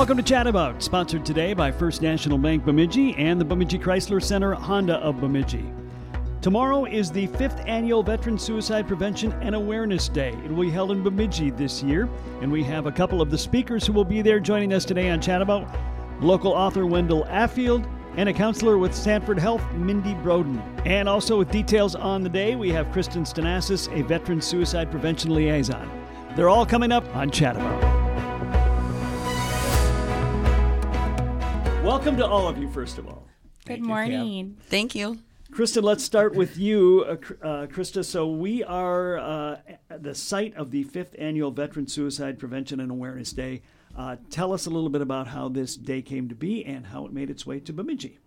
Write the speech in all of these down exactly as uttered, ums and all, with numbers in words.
Welcome to Chat About, sponsored today by First National Bank Bemidji and the Bemidji Chrysler Center Honda of Bemidji. Tomorrow is the fifth annual Veteran Suicide Prevention and Awareness Day. It will be held in Bemidji this year, and we have a couple of the speakers who will be there joining us today on Chat About. Local author Wendell Affield and a counselor with Sanford Health, Mindy Broden. And also with details on the day, we have Krysta Stanesas, a Veteran Suicide Prevention Liaison. They're all coming up on Chat About. Welcome to all of you, first of all. Good morning. Thank you. Krysta, let's start with you. Uh, uh, Krysta, so we are uh, at the site of the fifth Annual Veteran Suicide Prevention and Awareness Day. Uh, tell us a little bit about how this day came to be and how it made its way to Bemidji.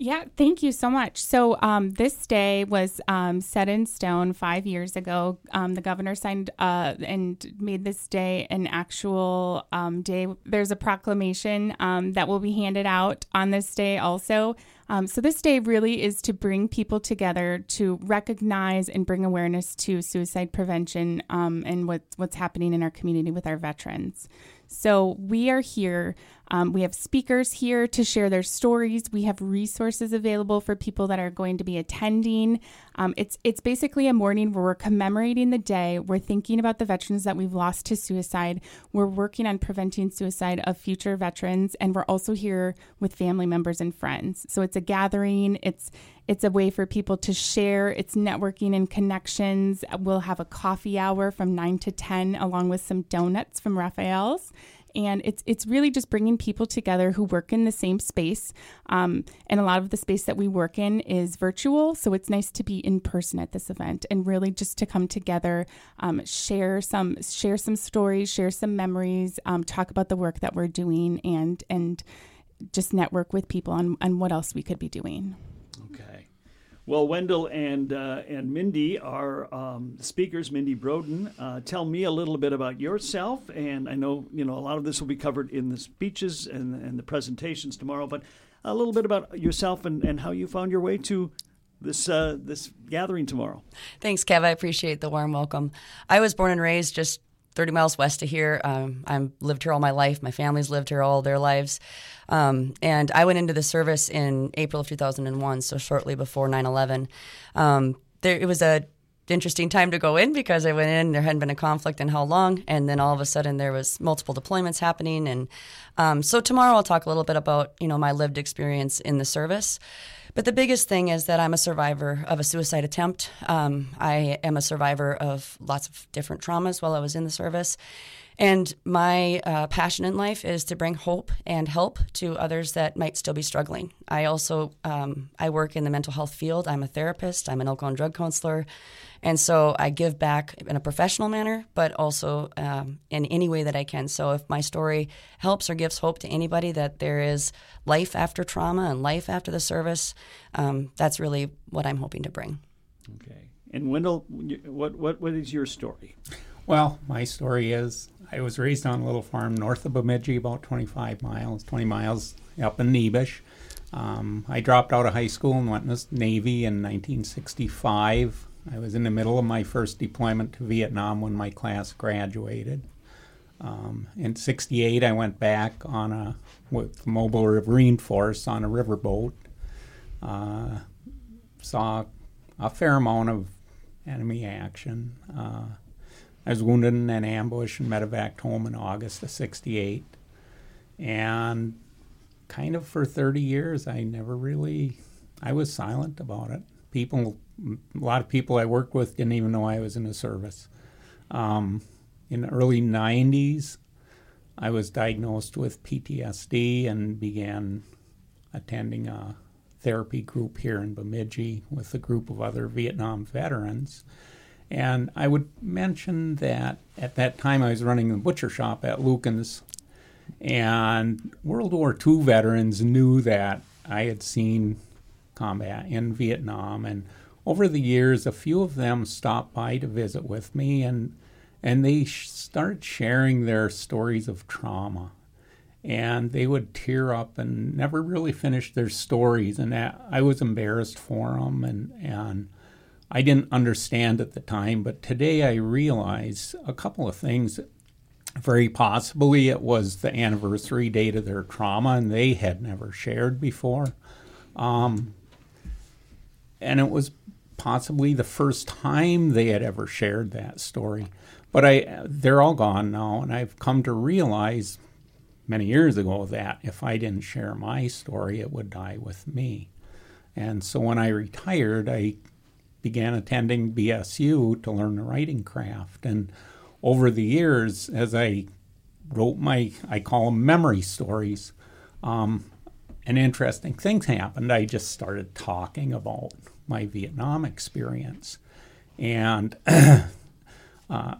Yeah, thank you so much. So um, this day was um, set in stone five years ago. Um, the governor signed uh, and made this day an actual um, day. There's a proclamation um, that will be handed out on this day also. Um, so this day really is to bring people together to recognize and bring awareness to suicide prevention um, and what's, what's happening in our community with our veterans. So we are here. Um, we have speakers here to share their stories. We have resources available for people that are going to be attending. Um, it's it's basically a morning where we're commemorating the day. We're thinking about the veterans that we've lost to suicide. We're working on preventing suicide of future veterans, and we're also here with family members and friends. So it's a gathering. It's it's a way for people to share. It's networking and connections. We'll have a coffee hour from nine to ten, along with some donuts from Raphael's. And it's it's really just bringing people together who work in the same space. Um, and a lot of the space that we work in is virtual. So it's nice to be in person at this event and really just to come together, um, share some share some stories, share some memories, um, talk about the work that we're doing, and and just network with people on, on what else we could be doing. Okay. Well, Wendell and uh, and Mindy are um, speakers. Mindy Broden, uh, tell me a little bit about yourself. And I know you know a lot of this will be covered in the speeches and, and the presentations tomorrow. But a little bit about yourself and, and how you found your way to this uh, this gathering tomorrow. Thanks, Kev. I appreciate the warm welcome. I was born and raised just thirty miles west of here. Um, I've lived here all my life. My family's lived here all their lives. Um, and I went into the service in April of two thousand one, so shortly before nine eleven. Um, there, it was a interesting time to go in because I went in, there hadn't been a conflict in how long, and then all of a sudden there was multiple deployments happening. And um, so tomorrow I'll talk a little bit about, you know, my lived experience in the service. But the biggest thing is that I'm a survivor of a suicide attempt. Um, I am a survivor of lots of different traumas while I was in the service. And my uh, passion in life is to bring hope and help to others that might still be struggling. I also, um, I work in the mental health field. I'm a therapist. I'm an alcohol and drug counselor. And so I give back in a professional manner, but also um, in any way that I can. So if my story helps or gives hope to anybody that there is life after trauma and life after the service, um, that's really what I'm hoping to bring. Okay. And Wendell, what what what is your story? Well, my story is I was raised on a little farm north of Bemidji, about twenty-five miles, twenty miles up in Nebish. Um, I dropped out of high school and went in the Navy in nineteen sixty-five. I was in the middle of my first deployment to Vietnam when my class graduated. Um, in sixty-eight, I went back on a with Mobile Riverine Force on a riverboat. Uh, saw a fair amount of enemy action. Uh, I was wounded in an ambush and medevaced home in August of sixty-eight. And kind of for thirty years, I never really, I was silent about it. People, a lot of people I worked with didn't even know I was in the service. Um, in the early nineties, I was diagnosed with P T S D and began attending a therapy group here in Bemidji with a group of other Vietnam veterans. And I would mention that at that time I was running the butcher shop at Lukens, and World War Two veterans knew that I had seen combat in Vietnam, and over the years a few of them stopped by to visit with me, and and they sh- started sharing their stories of trauma, and they would tear up and never really finish their stories, and that, I was embarrassed for them, and and I didn't understand at the time, but today I realize a couple of things. Very possibly it was the anniversary date of their trauma, and they had never shared before. Um, and it was possibly the first time they had ever shared that story. But I, they're all gone now, and I've come to realize many years ago that if I didn't share my story, it would die with me. And so when I retired, I began attending B S U to learn the writing craft. And over the years, as I wrote my, I call them memory stories, um, and interesting things happened. I just started talking about my Vietnam experience. And uh,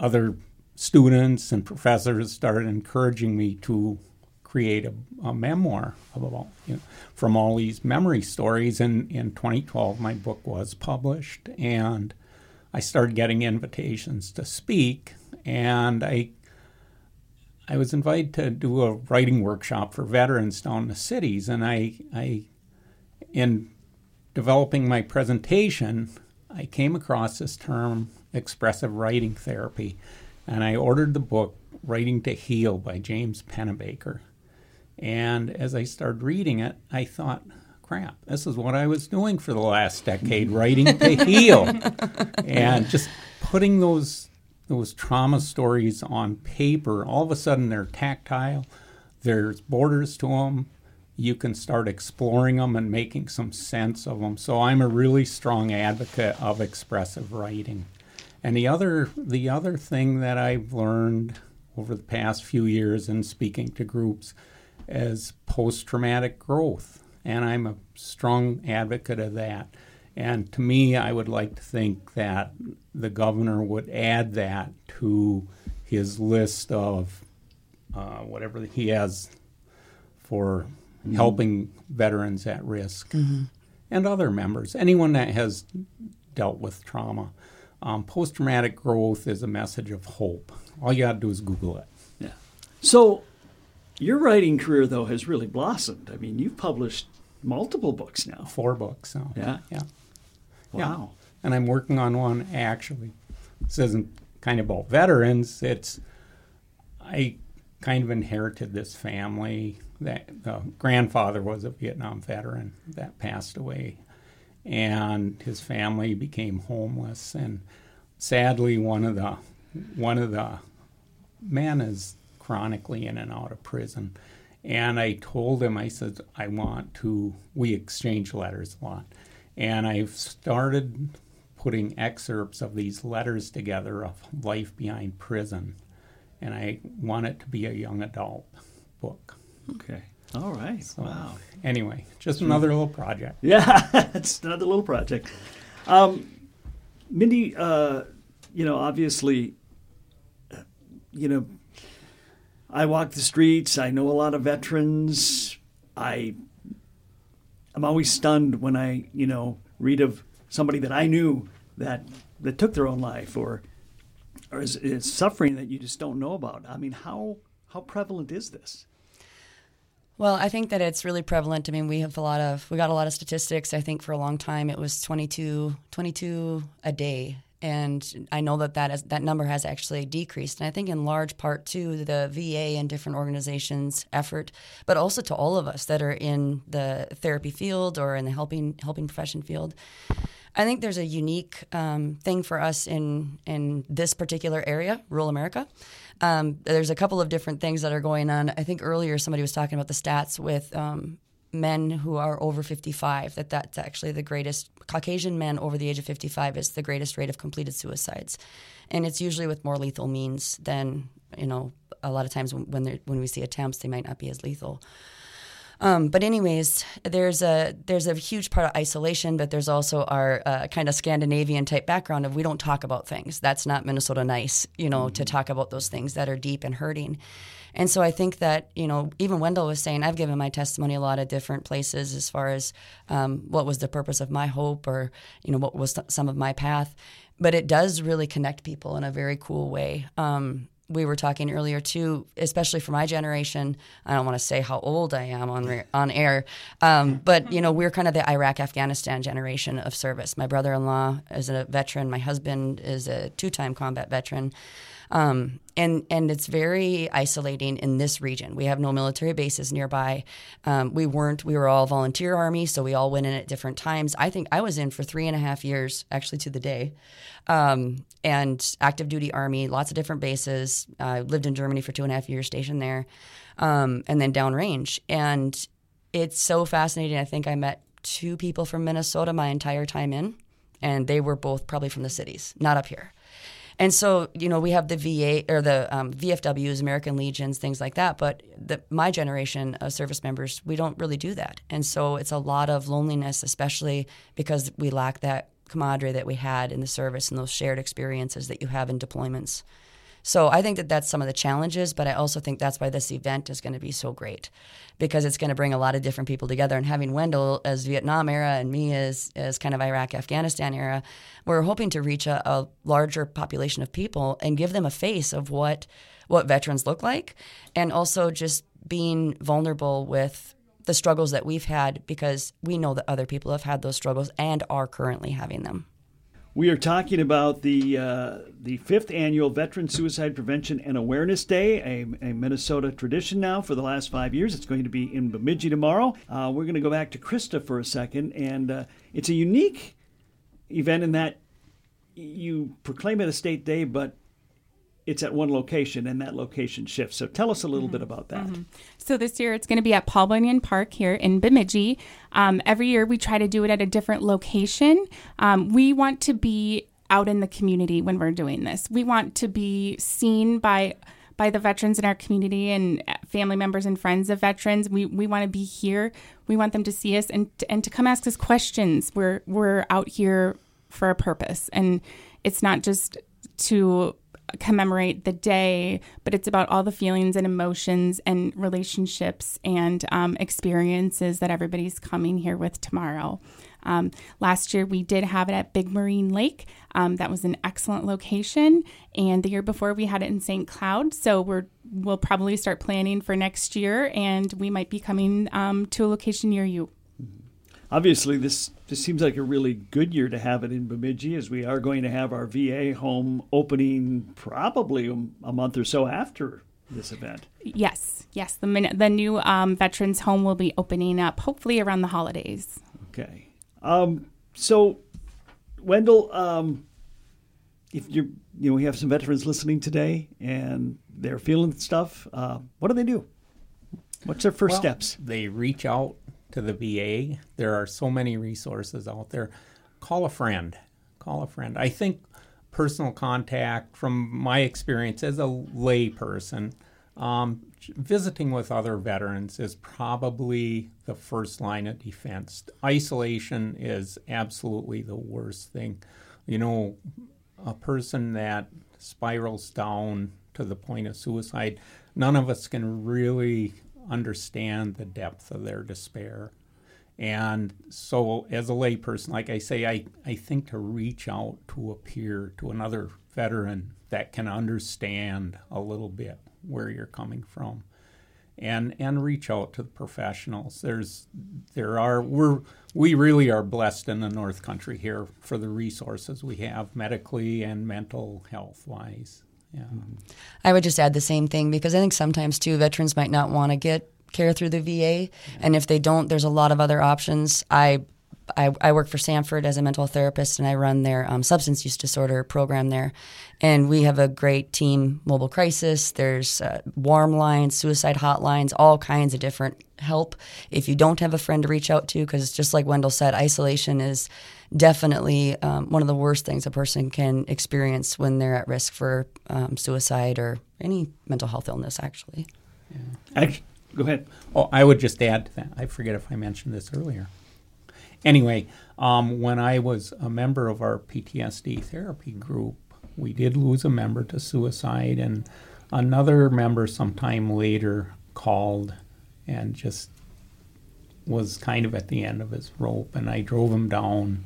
other students and professors started encouraging me to create a, a memoir about, you know, from all these memory stories. And in twenty twelve, my book was published, and I started getting invitations to speak, and I I was invited to do a writing workshop for veterans down in the cities. And I, I in developing my presentation, I came across this term, expressive writing therapy, and I ordered the book, Writing to Heal by James Pennebaker. And as I started reading it, I thought, crap, this is what I was doing for the last decade, writing to heal. And just putting those those trauma stories on paper, all of a sudden they're tactile, there's borders to them, you can start exploring them and making some sense of them. So I'm a really strong advocate of expressive writing. And the other the other thing that I've learned over the past few years in speaking to groups is post-traumatic growth. And I'm a strong advocate of that. And to me, I would like to think that the governor would add that to his list of uh, whatever he has for mm-hmm. helping veterans at risk mm-hmm. and other members, anyone that has dealt with trauma. Um, post-traumatic growth is a message of hope. All you got to do is Google it. Yeah. So your writing career, though, has really blossomed. I mean, you've published multiple books now. Four books now. Yeah? Yeah. Wow. Yeah. And I'm working on one, actually. This isn't kind of about veterans. It's, I kind of inherited this family. That the grandfather was a Vietnam veteran that passed away. And his family became homeless. And sadly, one of the, one of the men is chronically in and out of prison. And I told him, I said, I want to, we exchange letters a lot. And I've started putting excerpts of these letters together of life behind prison. And I want it to be a young adult book. Okay. All right. So, wow. Anyway, just another little project. Yeah, it's another little project. Um, Mindy, uh, you know, obviously, you know, I walk the streets. I know a lot of veterans. I, I'm always stunned when I, you know, read of somebody that I knew that that took their own life or or is, is suffering that you just don't know about. I mean, how how prevalent is this? Well, I think that it's really prevalent. I mean, we have a lot of we got a lot of statistics. I think for a long time it was twenty-two, twenty-two a day. And I know that that, is, that number has actually decreased. And I think in large part to the V A and different organizations' effort, but also to all of us that are in the therapy field or in the helping helping profession field. I think there's a unique um, thing for us in in this particular area, rural America. Um, there's a couple of different things that are going on. I think earlier somebody was talking about the stats with um, men who are over fifty-five, that that's actually the greatest, Caucasian men over the age of fifty-five is the greatest rate of completed suicides. And it's usually with more lethal means than, you know, a lot of times when when we see attempts, they might not be as lethal. Um, but anyways, there's a there's a huge part of isolation, but there's also our uh, kind of Scandinavian type background of we don't talk about things. That's not Minnesota nice, you know, mm-hmm. to talk about those things that are deep and hurting. And so I think that, you know, even Wendell was saying, I've given my testimony a lot of different places as far as um, what was the purpose of my hope or, you know, what was th- some of my path. But it does really connect people in a very cool way. Um, we were talking earlier, too, especially for my generation. I don't want to say how old I am on re- on air, um, but, you know, we're kind of the Iraq-Afghanistan generation of service. My brother-in-law is a veteran. My husband is a two-time combat veteran. Um, and and it's very isolating in this region. We have no military bases nearby. Um, we weren't, we were all volunteer army, so we all went in at different times. I think I was in for three and a half years, actually to the day, um, and active duty army, lots of different bases. I uh, lived in Germany for two and a half years stationed there, um, and then downrange. And it's so fascinating. I think I met two people from Minnesota my entire time in, and they were both probably from the cities, not up here. And so, you know, we have the V A or the um, V F Ws, American Legions, things like that. But the, my generation of service members, we don't really do that. And so it's a lot of loneliness, especially because we lack that camaraderie that we had in the service and those shared experiences that you have in deployments. So I think that that's some of the challenges, but I also think that's why this event is going to be so great, because it's going to bring a lot of different people together. And having Wendell as Vietnam era and me as, as kind of Iraq, Afghanistan era, we're hoping to reach a, a larger population of people and give them a face of what, what veterans look like, and also just being vulnerable with the struggles that we've had, because we know that other people have had those struggles and are currently having them. We are talking about the uh, the fifth annual Veteran Suicide Prevention and Awareness Day, a, a Minnesota tradition now for the last five years. It's going to be in Bemidji tomorrow. Uh, we're going to go back to Krysta for a second, and uh, it's a unique event in that you proclaim it a state day, but it's at one location, and that location shifts. So tell us a little mm-hmm. bit about that. Mm-hmm. So this year it's going to be at Paul Bunyan Park here in Bemidji. Um, every year we try to do it at a different location. Um, we want to be out in the community when we're doing this. We want to be seen by by the veterans in our community and family members and friends of veterans. We we want to be here. We want them to see us and and to come ask us questions. We're we're out here for a purpose, and it's not just to commemorate the day, but it's about all the feelings and emotions and relationships and um, experiences that everybody's coming here with tomorrow. Um, last year we did have it at Big Marine Lake. Um, that was an excellent location, and the year before we had it in Saint Cloud. So we're we'll probably start planning for next year, and we might be coming um, to a location near you. Obviously, this, this seems like a really good year to have it in Bemidji, as we are going to have our V A home opening probably a month or so after this event. Yes, yes. The, the new um, Veterans Home will be opening up hopefully around the holidays. Okay. Um, so, Wendell, um, if you're, you know, we have some veterans listening today and they're feeling stuff. Uh, what do they do? What's their first well, steps? They reach out to the V A. There are so many resources out there. Call a friend. Call a friend. I think personal contact, from my experience as a lay person, um, visiting with other veterans is probably the first line of defense. Isolation is absolutely the worst thing. You know, a person that spirals down to the point of suicide, none of us can really understand the depth of their despair. And so as a layperson, like I say, I, I think to reach out to a peer, to another veteran that can understand a little bit where you're coming from, and and reach out to the professionals. There's there are we're we really are blessed in the North Country here for the resources we have medically and mental health wise. Yeah. I would just add the same thing, because I think sometimes, too, veterans might not want to get care through the V A, yeah. and if they don't, there's a lot of other options. I, I, I work for Sanford as a mental therapist, and I run their um, substance use disorder program there, and we have a great team, Mobile Crisis. There's uh, warm lines, suicide hotlines, all kinds of different help if you don't have a friend to reach out to, because just like Wendell said, isolation is definitely um, one of the worst things a person can experience when they're at risk for um, suicide or any mental health illness, actually. Yeah. I, go ahead. Oh, I would just add to that. I forget if I mentioned this earlier. Anyway, um, when I was a member of our P T S D therapy group, we did lose a member to suicide, and another member sometime later called and just was kind of at the end of his rope, and I drove him down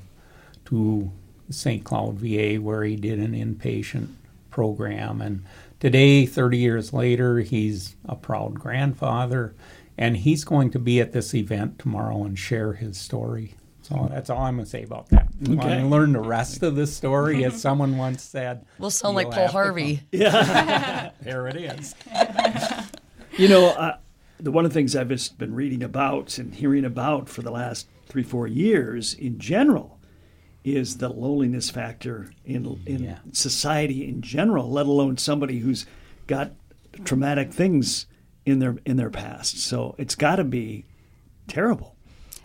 to Saint Cloud V A, where he did an inpatient program. And today, thirty years later, he's a proud grandfather, and he's going to be at this event tomorrow and share his story. So that's all I'm going to say about that. You okay. want to learn the rest of the story, as someone once said. We'll sound like Paul Harvey. Yeah. There it is. You know, uh, the one of the things I've just been reading about and hearing about for the last three, four years in general is the loneliness factor in, in yeah. society in general, let alone somebody who's got traumatic things in their in their past. So it's got to be terrible.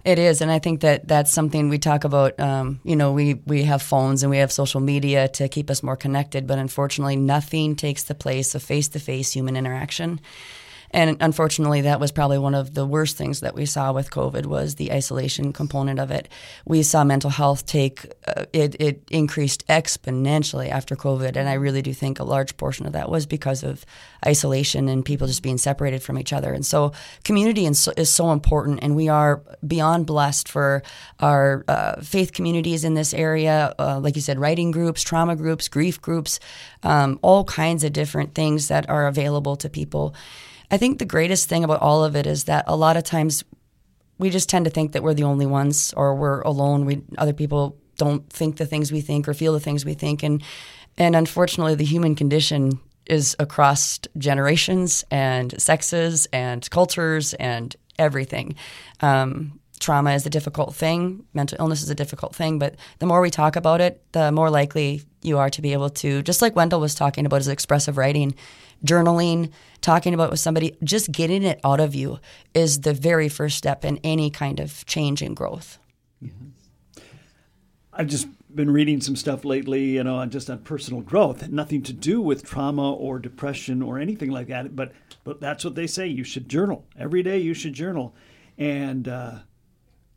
It is, and I think that that's something we talk about. Um, you know, we, we have phones and we have social media to keep us more connected, but unfortunately nothing takes the place of face-to-face human interaction. And unfortunately, that was probably one of the worst things that we saw with COVID was the isolation component of it. We saw mental health take, uh, it, it increased exponentially after COVID. And I really do think a large portion of that was because of isolation and people just being separated from each other. And so community is so, is so important. And we are beyond blessed for our uh, faith communities in this area. Uh, like you said, writing groups, trauma groups, grief groups, um, all kinds of different things that are available to people. I think the greatest thing about all of it is that a lot of times we just tend to think that we're the only ones or we're alone. We other people don't think the things we think or feel the things we think. And and unfortunately, the human condition is across generations and sexes and cultures and everything. Um, trauma is a difficult thing. Mental illness is a difficult thing. But the more we talk about it, the more likely you are to be able to, just like Wendell was talking about his expressive writing, journaling, talking about it with somebody, just getting it out of you is the very first step in any kind of change and growth. Mm-hmm. I've just been reading some stuff lately, you know, just on personal growth, nothing to do with trauma or depression or anything like that. But, but that's what they say. You should journal every day. You should journal. And, uh,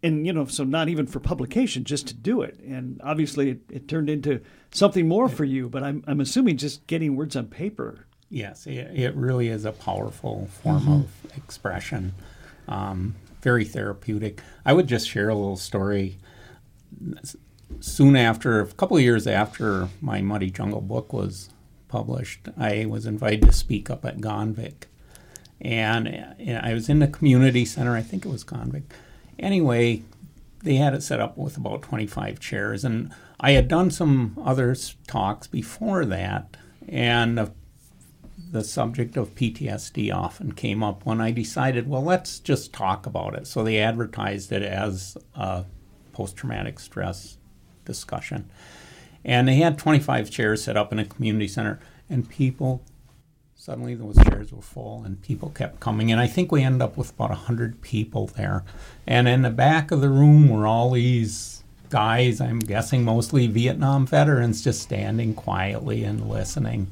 and, you know, so not even for publication, just to do it. And obviously it, it turned into something more for you, but I'm, I'm assuming just getting words on paper. Yes, it, it really is a powerful form mm-hmm. of expression, um, very therapeutic. I would just share a little story. Soon after, a couple of years after my Muddy Jungle book was published, I was invited to speak up at Gonvik. And, and I was in the community center, I think it was Gonvik. Anyway, they had it set up with about twenty-five chairs. And I had done some other talks before that, and the The subject of P T S D often came up when I decided, well, let's just talk about it. So they advertised it as a post-traumatic stress discussion. And they had twenty-five chairs set up in a community center, and people, suddenly those chairs were full, and people kept coming. And I think we ended up with about one hundred people there. And in the back of the room were all these guys, I'm guessing mostly Vietnam veterans, just standing quietly and listening.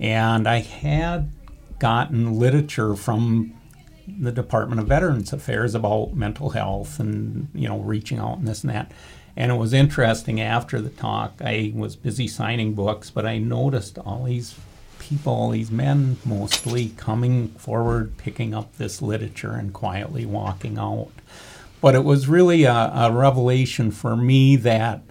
And I had gotten literature from the Department of Veterans Affairs about mental health and, you know, reaching out and this and that. And it was interesting. After the talk, I was busy signing books, but I noticed all these people, all these men mostly, coming forward, picking up this literature and quietly walking out. But it was really a, a revelation for me that,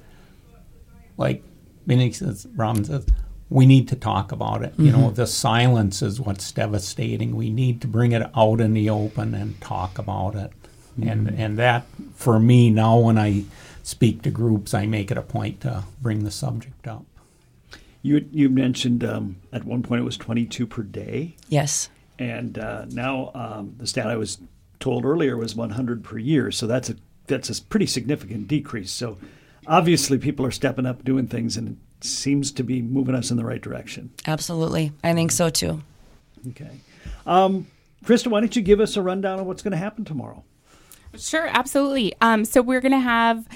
like Mindy says, Robin says, we need to talk about it. Mm-hmm. You know, the silence is what's devastating. We need to bring it out in the open and talk about it. Mm-hmm. And and that, for me, now when I speak to groups, I make it a point to bring the subject up. You you mentioned um, at one point it was twenty-two per day. Yes. And uh, now um, the stat I was told earlier was one hundred per year. So that's a that's a pretty significant decrease. So obviously people are stepping up, doing things, and seems to be moving us in the right direction. Absolutely. I think so, too. Okay. Um, Krysta, why don't you give us a rundown of what's going to happen tomorrow? Sure, absolutely. Um, so we're going to have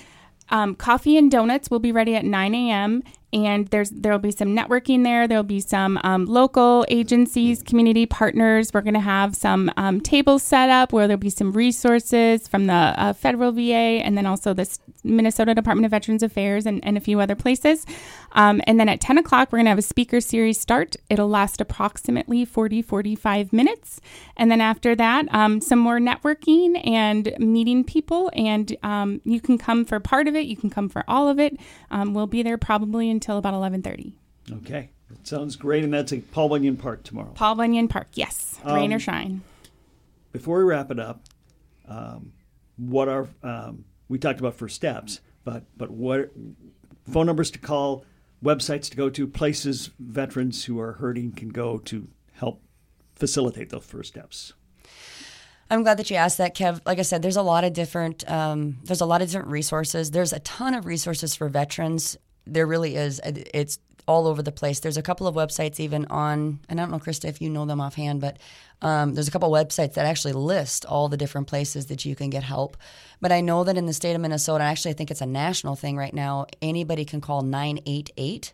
um, coffee and donuts. We'll be ready at nine a.m., and there's there'll be some networking there. There'll be some um, local agencies, community partners. We're going to have some um, tables set up where there'll be some resources from the uh, federal V A and then also the Minnesota Department of Veterans Affairs and, and a few other places. Um, and then at ten o'clock, we're going to have a speaker series start. It'll last approximately forty, forty-five minutes. And then after that, um, some more networking and meeting people. And um, you can come for part of it. You can come for all of it. Um, we'll be there probably until Until about eleven thirty. Okay. That sounds great. And that's at Paul Bunyan Park tomorrow. Paul Bunyan Park, yes. Rain um, or shine. Before we wrap it up, um, what are um, we talked about first steps, but but what phone numbers to call, websites to go to, places veterans who are hurting can go to help facilitate those first steps. I'm glad that you asked that, Kev. Like I said, there's a lot of different um, there's a lot of different resources. There's a ton of resources for veterans. There really is. It's all over the place. There's a couple of websites even on, and I don't know, Krysta, if you know them offhand, but um, there's a couple of websites that actually list all the different places that you can get help. But I know that in the state of Minnesota, actually I think it's a national thing right now, anybody can call nine eight eight.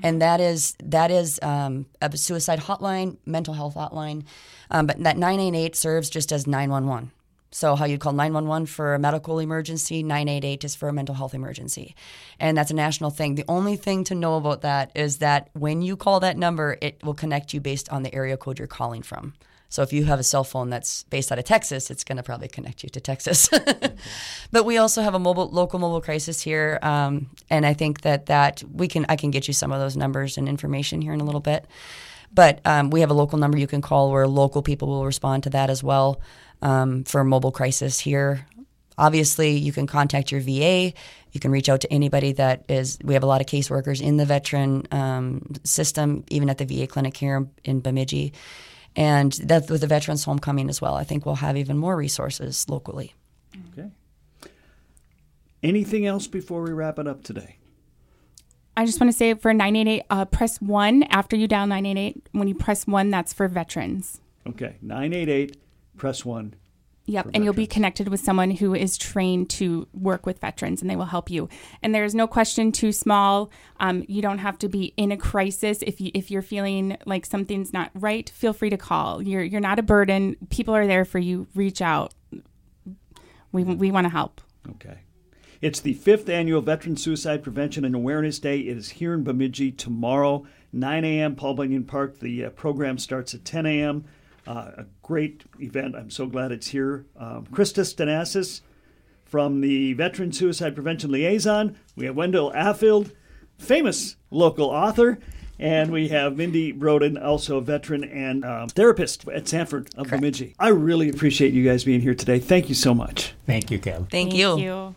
And that is that is um, a suicide hotline, mental health hotline, um, but that nine eight eight serves just as nine one one. So how you call nine one one for a medical emergency, nine eight eight is for a mental health emergency. And that's a national thing. The only thing to know about that is that when you call that number, it will connect you based on the area code you're calling from. So if you have a cell phone that's based out of Texas, it's going to probably connect you to Texas. But we also have a mobile local mobile crisis here, um, and I think that, that we can I can get you some of those numbers and information here in a little bit. But um, we have a local number you can call where local people will respond to that as well um, for a mobile crisis here. Obviously, you can contact your V A. You can reach out to anybody that is. We have a lot of caseworkers in the veteran um, system, even at the V A clinic here in Bemidji. And that with the Veterans Homecoming as well, I think we'll have even more resources locally. Okay. Anything else before we wrap it up today? I just want to say for nine eight eight, uh, press one after you dial nine eight eight. When you press one, that's for veterans. Okay, nine eight eight, press one. Yep, and you'll be connected with someone who is trained to work with veterans, and they will help you. And there is no question too small. Um, you don't have to be in a crisis. If you, if you're feeling like something's not right, feel free to call. You're you're not a burden. People are there for you. Reach out. We we want to help. Okay. It's the fifth annual Veteran Suicide Prevention and Awareness Day. It is here in Bemidji tomorrow, nine a.m., Paul Bunyan Park. The uh, program starts at ten a.m., Uh, a great event. I'm so glad it's here. Um, Krysta Stanesas from the Veteran Suicide Prevention Liaison. We have Wendell Affield, famous local author. And we have Mindy Broden, also a veteran and um, therapist at Sanford of Correct. Bemidji. I really appreciate you guys being here today. Thank you so much. Thank you, Kev. Thank, Thank you. you.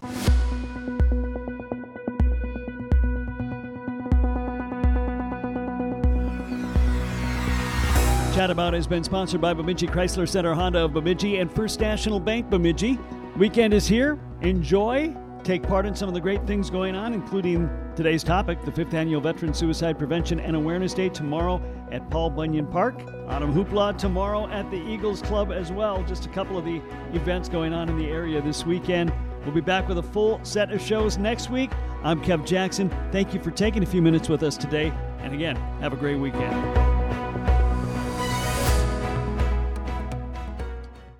Chat About has been sponsored by Bemidji Chrysler Center Honda of Bemidji and First National Bank Bemidji. Weekend is here. Enjoy. Take part in some of the great things going on, including today's topic, the fifth Annual Veteran Suicide Prevention and Awareness Day tomorrow at Paul Bunyan Park. Autumn Hoopla tomorrow at the Eagles Club as well. Just a couple of the events going on in the area this weekend. We'll be back with a full set of shows next week. I'm Kev Jackson. Thank you for taking a few minutes with us today. And again, have a great weekend.